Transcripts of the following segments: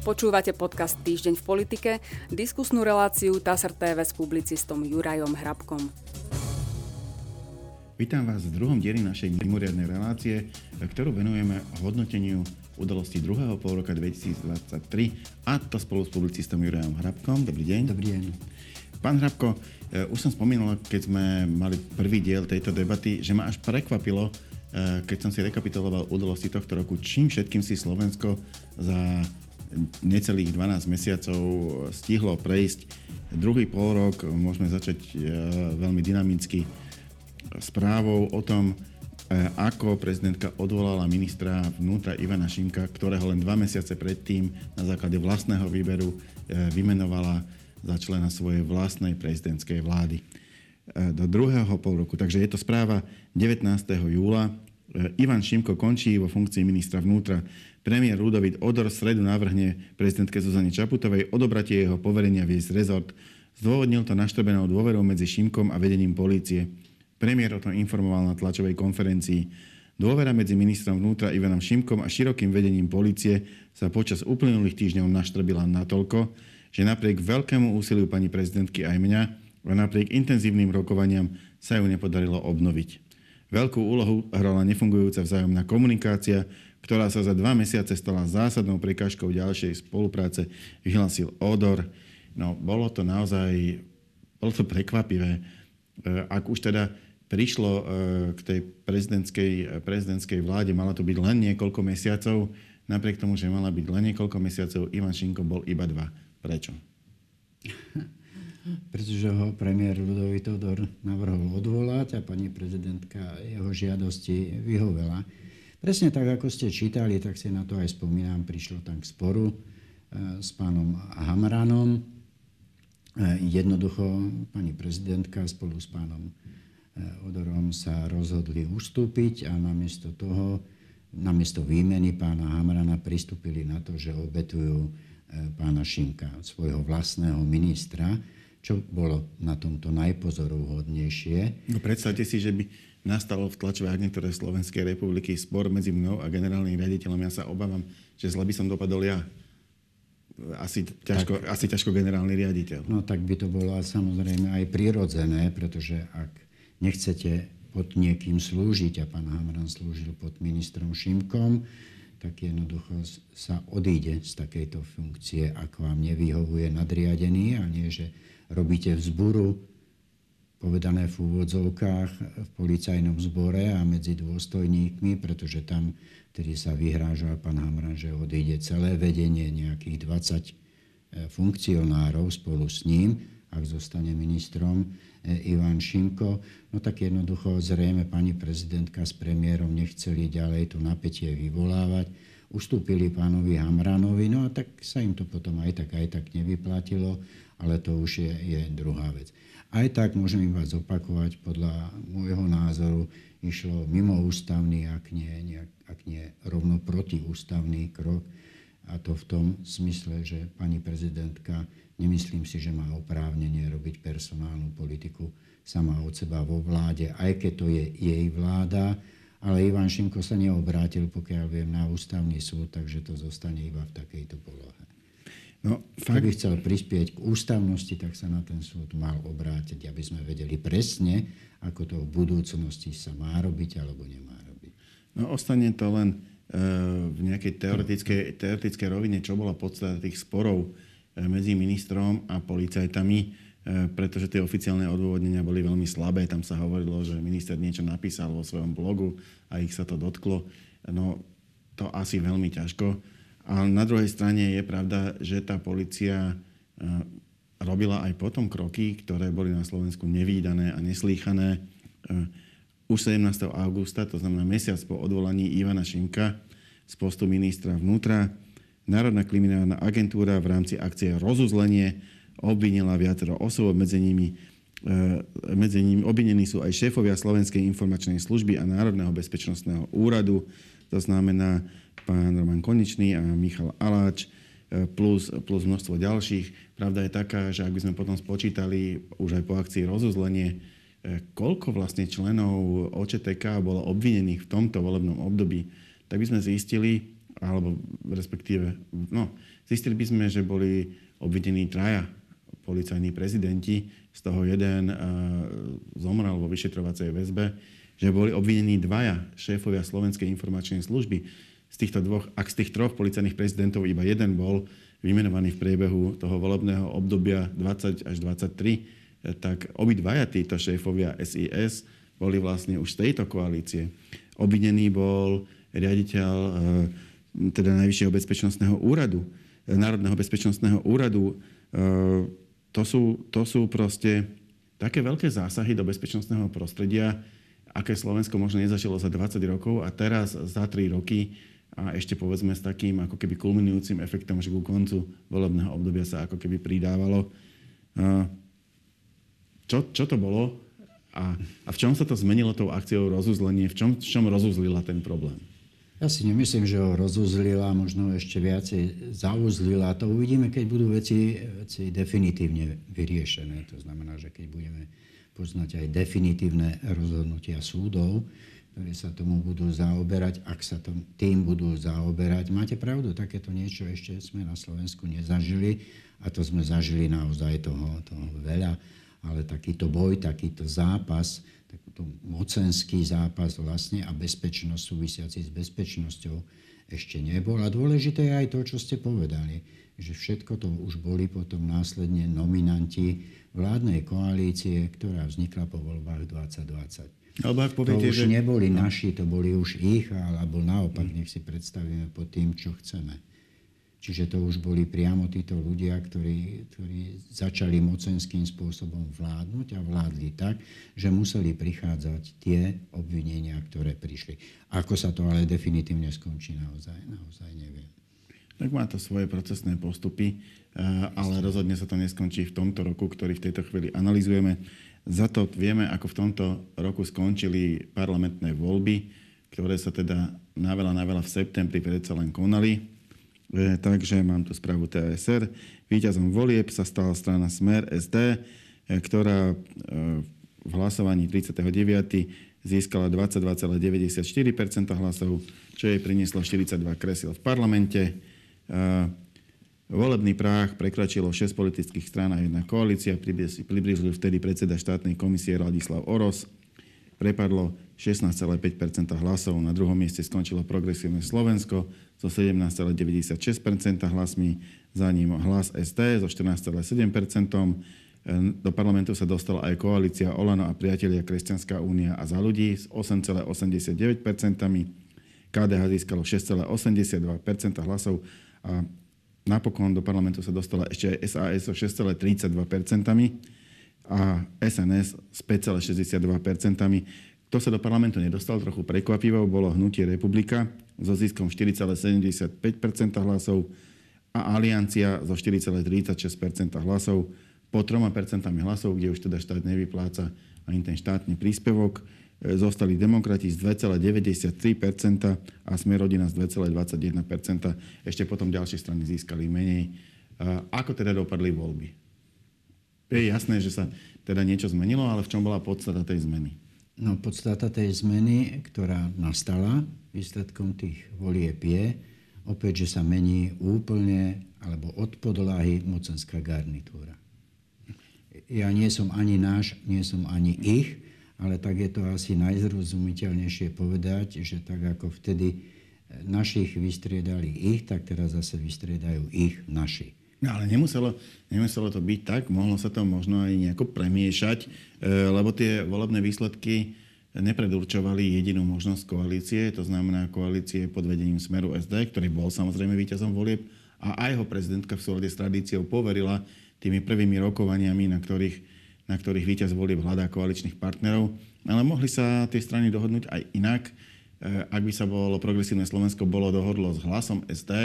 Počúvate podcast Týždeň v politike, diskusnú reláciu TASR TV s publicistom Jurajom Hrabkom. Vítam vás v druhom dieli našej mimoriadnej relácie, ktorú venujeme hodnoteniu udalosti druhého polroka 2023, a to spolu s publicistom Jurajom Hrabkom. Dobrý deň. Dobrý deň. Pán Hrabko, už som spomínal, keď sme mali prvý diel tejto debaty, že ma až prekvapilo, keď som si rekapituloval udalosti tohto roku, čím všetkým si Slovensko za necelých 12 mesiacov stihlo prejsť. Druhý polrok môžeme začať veľmi dynamicky správou o tom, ako prezidentka odvolala ministra vnútra Ivana Šimka, ktorého len 2 mesiace predtým na základe vlastného výberu vymenovala za člena svojej vlastnej prezidentskej vlády do druhého polroku. Takže je to správa 19. júla. Ivan Šimko končí vo funkcii ministra vnútra. Premiér Ľudovít Odor v stredu navrhne prezidentke Zuzane Čaputovej odobratie jeho poverenia viesť rezort. Zdôvodnil to naštrbenou dôverou medzi Šimkom a vedením polície. Premiér o tom informoval na tlačovej konferencii. Dôvera medzi ministrom vnútra Ivanom Šimkom a širokým vedením polície sa počas uplynulých týždňov naštrbila natoľko, že napriek veľkému úsiliu pani prezidentky aj mňa a napriek intenzívnym rokovaniam sa ju nepodarilo obnoviť. Veľkú úlohu hrala nefungujúca vzájomná komunikácia, ktorá sa za 2 mesiace stala zásadnou prekážkou ďalšej spolupráce, vyhlásil Odor. No, bolo to prekvapivé. Ak už teda prišlo k tej prezidentskej vláde, malo to byť len niekoľko mesiacov, napriek tomu, že mala byť len niekoľko mesiacov, Ivan Šimko bol iba 2. Prečo? Pretože ho premiér Ľudovít Odor navrhol odvolať a pani prezidentka jeho žiadosti vyhovela. Presne tak, ako ste čítali, tak si na to aj spomínam, prišlo tam k sporu s pánom Hamranom. Jednoducho pani prezidentka spolu s pánom Odorom sa rozhodli ustúpiť a namiesto výmeny pána Hamrana pristúpili na to, že obetujú pána Šimka, svojho vlastného ministra. Čo bolo na tomto najpozoruhodnejšie? No predstavte si, že by nastalo v tlačovej agentúre Slovenskej republiky spor medzi mnou a generálnym riaditeľom. Ja sa obávam, že zle by som dopadol ja. Asi ťažko generálny riaditeľ. No tak by to bolo samozrejme aj prirodzené, pretože ak nechcete pod niekým slúžiť, a pán Hamran slúžil pod ministrom Šimkom, tak jednoducho sa odíde z takejto funkcie, ak vám nevyhovuje nadriadený, a nie, že robíte vzburu, povedané v úvodzovkách, v policajnom zbore a medzi dôstojníkmi, pretože tam, ktorý sa vyhrážal pán Hamran, že odíde celé vedenie, nejakých 20 funkcionárov spolu s ním, ak zostane ministrom Ivan Šimko. No tak jednoducho zrejme pani prezidentka s premiérom nechceli ďalej to napätie vyvolávať. Ustúpili pánovi Hamranovi, no a tak sa im to potom aj tak nevyplatilo, ale to už je druhá vec. Aj tak môžem iba zopakovať, podľa môjho názoru išlo mimoústavný, ak nie rovno protiústavný krok. A to v tom smysle, že pani prezidentka, nemyslím si, že má oprávnenie robiť personálnu politiku sama od seba vo vláde, aj keď to je jej vláda, ale Ivan Šimko sa neobrátil, pokiaľ viem, na ústavný súd, takže to zostane iba v takejto polohe. No, keby chcel prispieť k ústavnosti, tak sa na ten súd mal obrátiť, aby sme vedeli presne, ako to v budúcnosti sa má robiť alebo nemá robiť. No, ostane to len v nejakej teoretickej rovine, čo bola podstata tých sporov medzi ministrom a policajtami, pretože tie oficiálne odôvodnenia boli veľmi slabé. Tam sa hovorilo, že minister niečo napísal vo svojom blogu a ich sa to dotklo. No, to asi veľmi ťažko. A na druhej strane je pravda, že tá polícia robila aj potom kroky, ktoré boli na Slovensku nevídané a neslýchané. Už 17. augusta, to znamená mesiac po odvolaní Ivana Šimka z postu ministra vnútra, Národná kriminálna agentúra v rámci akcie Rozuzlenie obvinila viacero osôb, medzi nimi obvinení sú aj šéfovia Slovenskej informačnej služby a Národného bezpečnostného úradu, to znamená pán Roman Konečný a Michal Aláč, plus množstvo ďalších. Pravda je taká, že ak by sme potom spočítali už aj po akcii Rozuzlenie, koľko vlastne členov OČTK bolo obvinených v tomto volebnom období, tak by sme zistili, alebo respektíve, no, zistili by sme, že boli obvinení traja policajní prezidenti, z toho jeden zomrel vo vyšetrovacej väzbe, že boli obvinení dvaja šéfovia Slovenskej informačnej služby. Z týchto dvoch, ak z tých troch policajných prezidentov iba jeden bol vymenovaný v priebehu toho volebného obdobia 20 až 23, tak obidvaja títo šéfovia SIS boli vlastne už z tejto koalície. Obvinený bol riaditeľ teda Najvyššieho bezpečnostného úradu, Národného bezpečnostného úradu. To sú proste také veľké zásahy do bezpečnostného prostredia, aké Slovensko možno nezačalo za 20 rokov a teraz za 3 roky a ešte povedzme s takým ako keby kulminujúcim efektom, že ku koncu volebného obdobia sa ako keby pridávalo. Čo to bolo a v čom sa to zmenilo tou akciou rozuzlenie? V čom rozuzlila ten problém? Ja si nemyslím, že ho rozuzlila, možno ešte viacej zauzlila. To uvidíme, keď budú veci definitívne vyriešené. To znamená, že keď budeme poznať aj definitívne rozhodnutia súdov, ktoré sa tomu budú zaoberať, ak sa tým budú zaoberať. Máte pravdu, takéto niečo ešte sme na Slovensku nezažili a to sme zažili naozaj toho veľa. Ale takýto boj, takýto zápas, takýto mocenský zápas vlastne a bezpečnosť súvisiaci s bezpečnosťou ešte nebol. A dôležité je aj to, čo ste povedali, že všetko to už boli potom následne nominanti vládnej koalície, ktorá vznikla po voľbách 2020. Alebo ak poviete, to už neboli naši, to boli už ich, alebo naopak, nech si predstavíme pod tým, čo chceme. Čiže to už boli priamo títo ľudia, ktorí začali mocenským spôsobom vládnuť a vládli tak, že museli prichádzať tie obvinenia, ktoré prišli. Ako sa to ale definitívne skončí, naozaj neviem. Tak má to svoje procesné postupy, ale rozhodne sa to neskončí v tomto roku, ktorý v tejto chvíli analyzujeme. Za to vieme, ako v tomto roku skončili parlamentné voľby, ktoré sa teda na veľa v septembri predsa len konali. Takže mám tu správu TASR. Víťazom volieb sa stala strana Smer SD, ktorá v hlasovaní 39. získala 22,94% hlasov, čo jej prinieslo 42 kresiel v parlamente. Volebný práh prekračilo 6 politických strán a jedna koalícia. Priblížil vtedy predseda štátnej komisie Radislav Oros. Prepadlo 16,5% hlasov. Na druhom mieste skončilo Progresívne Slovensko so 17,96% hlasmi, za ním Hlas SD so 14,7%. Do parlamentu sa dostala aj koalícia Olano a priatelia Kresťanská únia a Za ľudí s 8,89%. KDH získalo 6,82% hlasov a napokon do parlamentu sa dostala ešte aj SAS so 6,32%. A SNS s 5,62%. Kto sa do parlamentu nedostal, trochu prekvapivo, bolo hnutie Republika so ziskom 4,75% hlasov a Aliancia so 4,36% hlasov, po 3% hlasov, kde už teda štát nevypláca ani ten štátny príspevok. Zostali Demokrati z 2,93% a Smer Rodina z 2,21%. Ešte potom ďalšie strany získali menej. Ako teda dopadli voľby? Je jasné, že sa teda niečo zmenilo, ale v čom bola podstata tej zmeny? No, podstata tej zmeny, ktorá nastala výsledkom tých volieb je, opäť, že sa mení úplne alebo od podlahy mocenská garnitúra. Ja nie som ani náš, nie som ani ich, ale tak je to asi najzrozumiteľnejšie povedať, že tak ako vtedy našich vystriedali ich, tak teraz zase vystriedajú ich naši. No, ale nemuselo to byť tak, mohlo sa to možno aj nejako premiešať, lebo tie volebné výsledky nepredurčovali jedinú možnosť koalície, to znamená koalície pod vedením Smeru SD, ktorý bol samozrejme víťazom volieb a aj ho prezidentka v súlade s tradíciou poverila tými prvými rokovaniami, na ktorých víťaz volieb hľadá koaličných partnerov. Ale mohli sa tie strany dohodnúť aj inak. Ak by sa bolo Progresívne Slovensko dohodlo s Hlasom SD,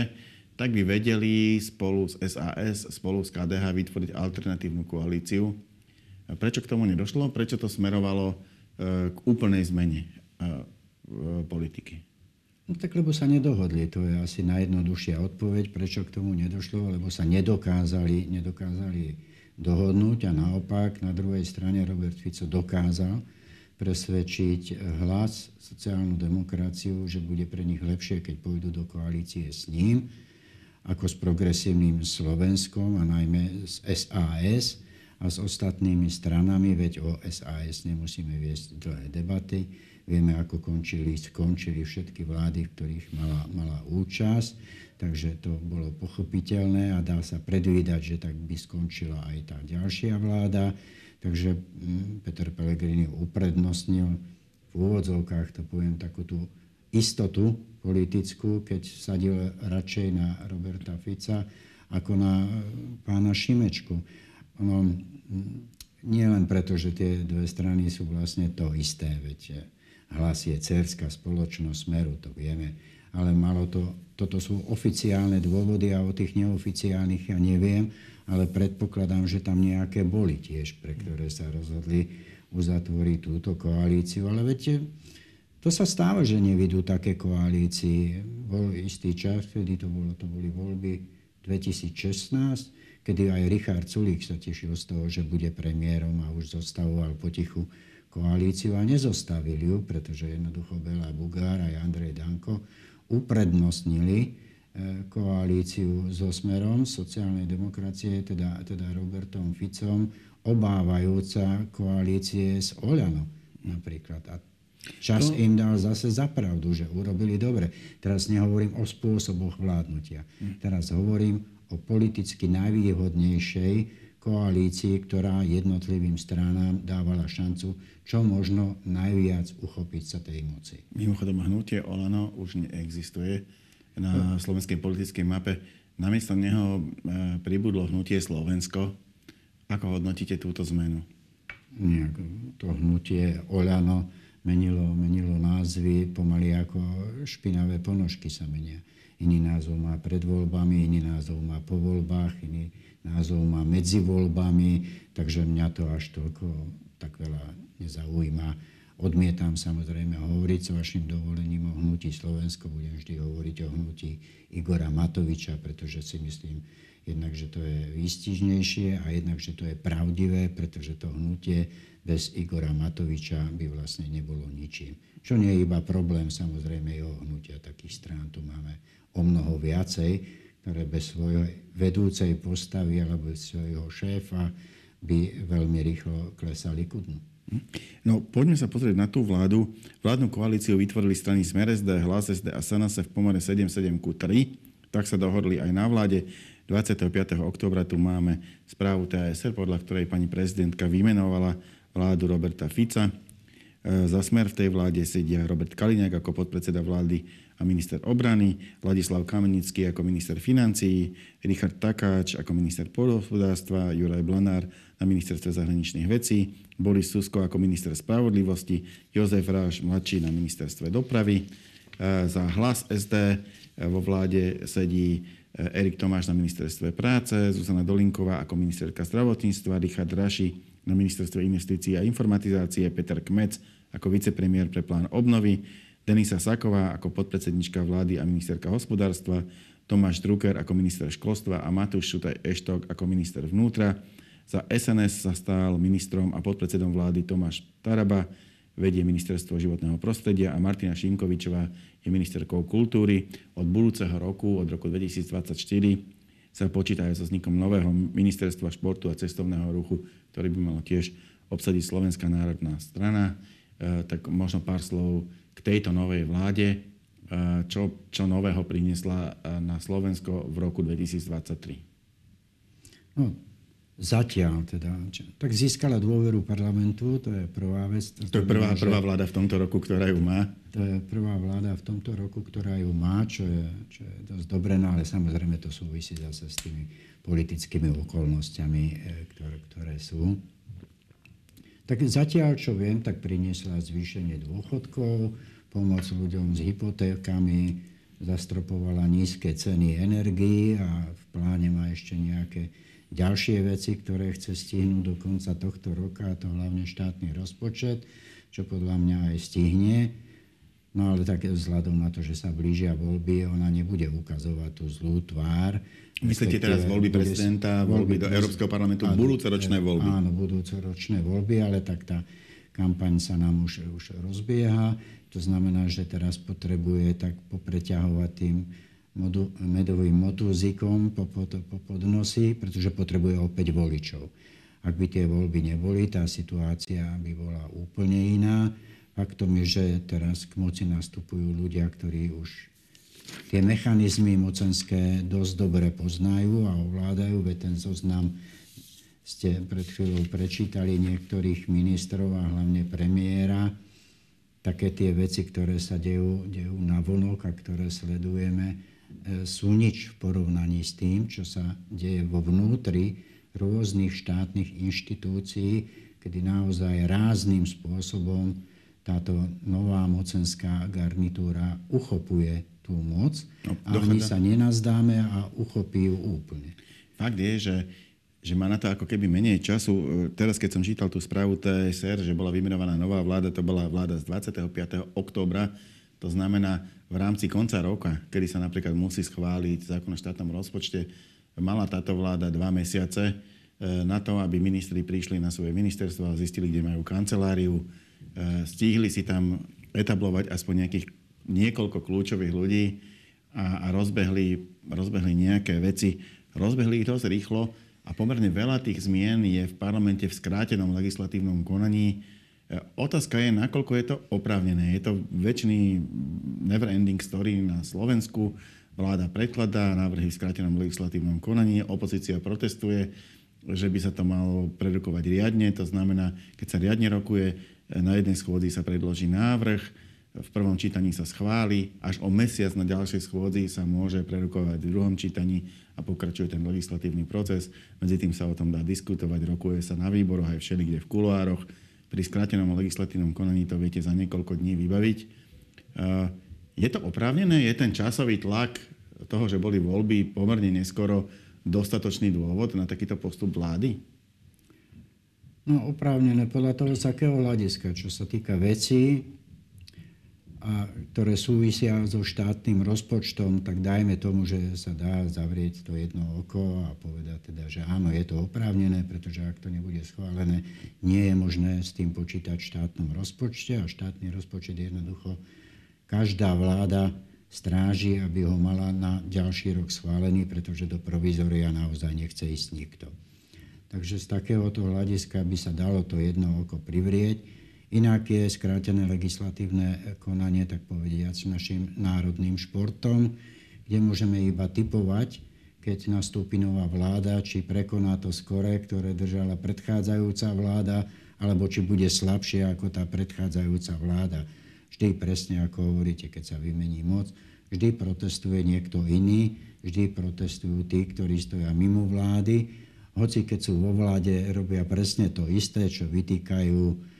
tak by vedeli spolu s SAS, spolu s KDH vytvoriť alternatívnu koalíciu. Prečo k tomu nedošlo? Prečo to smerovalo k úplnej zmene politiky? No tak, lebo sa nedohodli. To je asi najjednoduchšia odpoveď, prečo k tomu nedošlo, lebo sa nedokázali dohodnúť a naopak na druhej strane Robert Fico dokázal presvedčiť Hlas, sociálnu demokraciu, že bude pre nich lepšie, keď pôjdu do koalície s ním, ako s Progresívnym Slovenskom a najmä s SAS a s ostatnými stranami, veď o SAS nemusíme viesť dlhé debaty. Vieme, ako skončili všetky vlády, v ktorých mala účasť, takže to bolo pochopiteľné a dá sa predvídať, že tak by skončila aj tá ďalšia vláda. Takže Peter Pellegrini uprednostnil v úvodzovkách, to poviem, takú tú istotu politickú, keď sadil radšej na Roberta Fica ako na pána Šimečku. No, nie len preto, že tie dve strany sú vlastne to isté, veď Hlas je dcérská spoločnosť Smeru, to vieme, ale toto sú oficiálne dôvody a o tých neoficiálnych ja neviem, ale predpokladám, že tam nejaké boli tiež, pre ktoré sa rozhodli uzatvoriť túto koalíciu. Ale viete, to sa stáva, že nevidú také koalície. Bol istý čas, vtedy to boli voľby 2016, kedy aj Richard Sulík sa tešil z toho, že bude premiérom a už zostavoval potichu koalíciu a nezostavil ju, pretože jednoducho Bela Bugár aj Andrej Danko uprednostnili koalíciu so Smerom sociálnej demokracie, teda Robertom Ficom, obávajúca koalície s Olano napríklad. A čas im dal zase za pravdu, že urobili dobre. Teraz nehovorím o spôsoboch vládnutia. Teraz hovorím o politicky najvýhodnejšej koalícii, ktorá jednotlivým stranám dávala šancu čo možno najviac uchopiť sa tej moci. Mimochodom, hnutie Olano už neexistuje na slovenskej politickej mape. Namiesto neho pribudlo hnutie Slovensko. Ako hodnotíte túto zmenu? To hnutie Olano menilo názvy, pomaly ako špinavé ponožky sa menia. Iný názov má pred voľbami, iný názov má po voľbách, iný názov má medzi voľbami, takže mňa to až toľko tak veľa nezaujíma. Odmietam samozrejme hovoriť s vašim dovolením o hnutí Slovensko. Budem vždy hovoriť o hnutí Igora Matoviča, pretože si myslím jednak, že to je výstižnejšie a jednak, že to je pravdivé, pretože to hnutie bez Igora Matoviča by vlastne nebolo ničím. Čo nie je iba problém, samozrejme, jeho hnutia takých strán. Tu máme o mnoho viacej, ktoré bez svojej vedúcej postavy alebo bez svojho šéfa by veľmi rýchlo klesali ku dnu. No, poďme sa pozrieť na tú vládu. Vládnu koalíciu vytvorili strany Smer SD, Hlas SD a SNS v pomere 7:3. Tak sa dohodli aj na vláde. 25. októbra tu máme správu TASR, podľa ktorej pani prezidentka vymenovala vládu Roberta Fica. Za Smer v tej vláde sedia Robert Kaliňák ako podpredseda vlády a minister obrany, Ladislav Kamenický ako minister financií, Richard Takáč ako minister pôdohospodárstva, Juraj Blanár na ministerstve zahraničných vecí, Boris Susko ako minister spravodlivosti, Jozef Ráš mladší na ministerstve dopravy. Za Hlas SD vo vláde sedí Erik Tomáš na ministerstve práce, Zuzana Dolinková ako ministerka zdravotníctva, Richard Raši na ministerstve investícií a informatizácie, Peter Kmec ako vicepremiér pre plán obnovy, Denisa Saková ako podpredsednička vlády a ministerka hospodárstva, Tomáš Drucker ako minister školstva a Matúš Šutaj Eštok ako minister vnútra. Za SNS sa stal ministrom a podpredsedom vlády Tomáš Taraba, vedie ministerstvo životného prostredia a Martina Šimkovičová je ministerkou kultúry. Od budúceho roku, od roku 2024, sa počíta aj so vznikom nového ministerstva športu a cestovného ruchu, ktorý by mal tiež obsadiť Slovenská národná strana. Tak možno pár slov k tejto novej vláde. Čo nového priniesla na Slovensko v roku 2023? Zatiaľ teda. Tak získala dôveru parlamentu, to je prvá vec. To je prvá vláda v tomto roku, ktorá ju má. To je prvá vláda v tomto roku, ktorá ju má, čo je dosť dobré, no ale samozrejme to súvisí zase s tými politickými okolnostiami, ktoré sú. Tak zatiaľ, čo viem, tak priniesla zvýšenie dôchodkov, pomoc ľuďom s hypotékami, zastropovala nízke ceny energií a v pláne má ešte nejaké ďalšie veci, ktoré chce stihnúť do konca tohto roka, a to hlavne štátny rozpočet, čo podľa mňa aj stihne. No ale tak vzhľadom na to, že sa blížia voľby, ona nebude ukazovať tú zlú tvár. Myslíte teraz voľby prezidenta, voľby do Európskeho parlamentu, budúcoročné voľby? Áno, budúcoročné voľby, ale tak tá Kampaň sa nám už rozbieha, to znamená, že teraz potrebuje tak popreťahovať tým medovým motúzikom po podnosy, pretože potrebuje opäť voličov. Ak by tie voľby neboli, tá situácia by bola úplne iná. Faktom je, že teraz k moci nastupujú ľudia, ktorí už tie mechanizmy mocenské dosť dobre poznajú a ovládajú, veď ten zoznam ste pred chvíľou prečítali niektorých ministrov a hlavne premiéra. Také tie veci, ktoré sa dejú na vonok a ktoré sledujeme, sú nič v porovnaní s tým, čo sa deje vo vnútri rôznych štátnych inštitúcií, kedy naozaj rázným spôsobom táto nová mocenská garnitúra uchopuje tú moc a my sa nenazdáme a uchopí ju úplne. Fakt je, že má na to ako keby menej času. Teraz, keď som čítal tú správu TASR, že bola vymenovaná nová vláda, to bola vláda z 25. októbra. To znamená, v rámci konca roka, kedy sa napríklad musí schváliť zákon o štátnom rozpočte, mala táto vláda 2 mesiace na to, aby ministri prišli na svoje ministerstvo a zistili, kde majú kanceláriu. Stihli si tam etablovať aspoň niekoľko kľúčových ľudí a rozbehli nejaké veci. Rozbehli ich dosť rýchlo. A pomerne veľa tých zmien je v parlamente v skrátenom legislatívnom konaní. Otázka je, nakoľko je to oprávnené. Je to väčší never-ending story na Slovensku. Vláda predkladá návrhy v skrátenom legislatívnom konaní, opozícia protestuje, že by sa to malo prerokovať riadne. To znamená, keď sa riadne rokuje, na jednej schôdzi sa predloží návrh, v prvom čítaní sa schváli, až o mesiac na ďalšej schôdzi sa môže prerokovať v druhom čítaní a pokračuje ten legislatívny proces. Medzi tým sa o tom dá diskutovať, rokuje sa na výboroch aj všelikde v kuloároch. Pri skrátenom legislatívnom konaní to viete za niekoľko dní vybaviť. Je to oprávnené? Je ten časový tlak toho, že boli voľby pomerne neskoro, dostatočný dôvod na takýto postup vlády? No oprávnené podľa toho, z akého hľadiska, čo sa týka vecí, a ktoré súvisia so štátnym rozpočtom, tak dajme tomu, že sa dá zavrieť to jedno oko a povedať teda, že áno, je to oprávnené, pretože ak to nebude schválené, nie je možné s tým počítať v štátnom rozpočte a štátny rozpočet jednoducho každá vláda stráži, aby ho mala na ďalší rok schválený, pretože do provizoria naozaj nechce ísť nikto. Takže z takéhoto hľadiska by sa dalo to jedno oko privrieť. Inak je skrátené legislatívne konanie, tak povediac, našim národným športom, kde môžeme iba tipovať, keď nastúpi nová vláda, či prekoná to skore, ktoré držala predchádzajúca vláda, alebo či bude slabšia ako tá predchádzajúca vláda. Vždy presne, ako hovoríte, keď sa vymení moc, vždy protestuje niekto iný, vždy protestujú tí, ktorí stoja mimo vlády. Hoci keď sú vo vláde, robia presne to isté, čo vytýkajú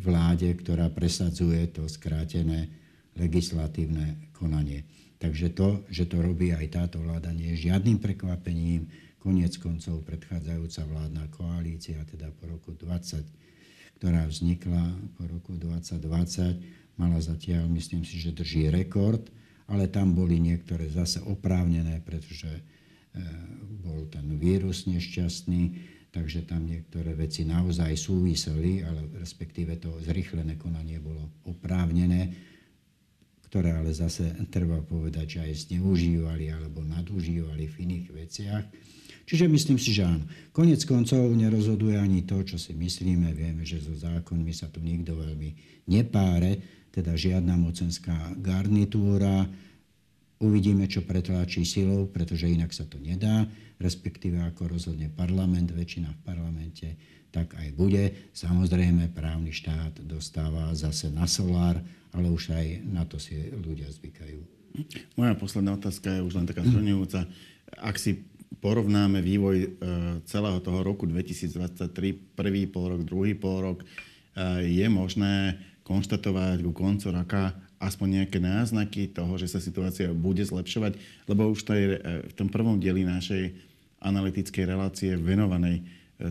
vláde, ktorá presadzuje to skrátené legislatívne konanie. Takže to, že to robí aj táto vláda, nie je žiadnym prekvapením. Koniec koncov predchádzajúca vládna koalícia, teda po roku 20, ktorá vznikla po roku 2020, mala zatiaľ, myslím si, že drží rekord, ale tam boli niektoré zase oprávnené, pretože bol ten vírus nešťastný. Takže tam niektoré veci naozaj súviseli, ale respektíve to zrýchlené konanie bolo oprávnené, ktoré ale zase treba povedať, že aj zneužívali alebo nadužívali v iných veciach. Čiže myslím si, že áno. Koniec koncov nerozhoduje ani to, čo si myslíme. Vieme, že so zákonmi sa tu nikto veľmi nepáre, teda žiadna mocenská garnitúra. Uvidíme, čo pretláčí silou, pretože inak sa to nedá. Respektíve, ako rozhodne parlament, väčšina v parlamente, tak aj bude. Samozrejme, právny štát dostáva zase na solár, ale už aj na to si ľudia zvykajú. Moja posledná otázka je už len taká zhrňujúca. Ak si porovnáme vývoj celého toho roku 2023, prvý polrok, druhý polrok, je možné konštatovať ku koncu roka aspoň nejaké náznaky toho, že sa situácia bude zlepšovať, lebo už v tom prvom dieli našej analytickej relácie venovanej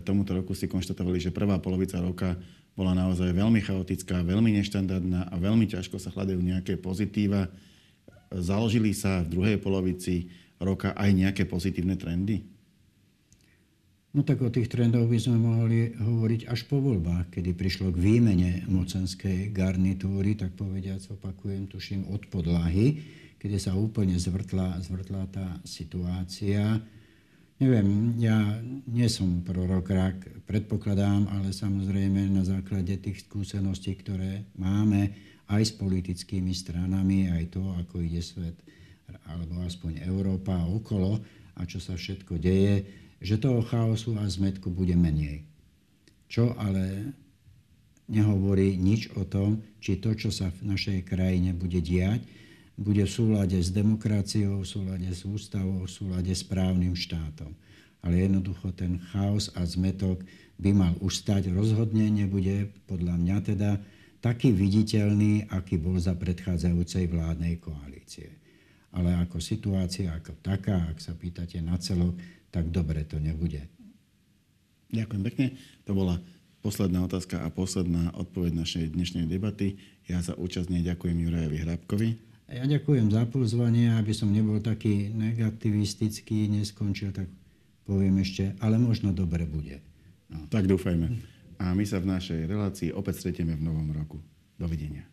tomuto roku si konštatovali, že prvá polovica roka bola naozaj veľmi chaotická, veľmi neštandardná a veľmi ťažko sa hľadajú nejaké pozitíva. Založili sa v druhej polovici roka aj nejaké pozitívne trendy? No tak o tých trendoch by sme mohli hovoriť až po voľbách, kedy prišlo k výmene mocenskej garnitúry, tak povediac, opakujem, tuším, od podlahy, kedy sa úplne zvrtla tá situácia. Neviem, ja nie som prorok, predpokladám, ale samozrejme na základe tých skúseností, ktoré máme aj s politickými stranami, aj to, ako ide svet, alebo aspoň Európa okolo a čo sa všetko deje, že toho chaosu a zmätku bude menej. Čo ale nehovorí nič o tom, či to, čo sa v našej krajine bude diať, bude v súlade s demokraciou, v súlade s ústavou, v súlade s právnym štátom. Ale jednoducho ten chaos a zmätok by mal ustať. Rozhodne nebude, podľa mňa teda, taký viditeľný, aký bol za predchádzajúcej vládnej koalície. Ale ako situácia, ako taká, ak sa pýtate na celok, tak dobre to nebude. Ďakujem pekne. To bola posledná otázka a posledná odpoveď našej dnešnej debaty. Ja za účasť ďakujem Jurajovi Hrabkovi. Ja ďakujem za pozvanie, aby som nebol taký negativistický, neskončil, tak poviem ešte, ale možno dobre bude. No. Tak dúfajme. A my sa v našej relácii opäť stretieme v novom roku. Dovidenia.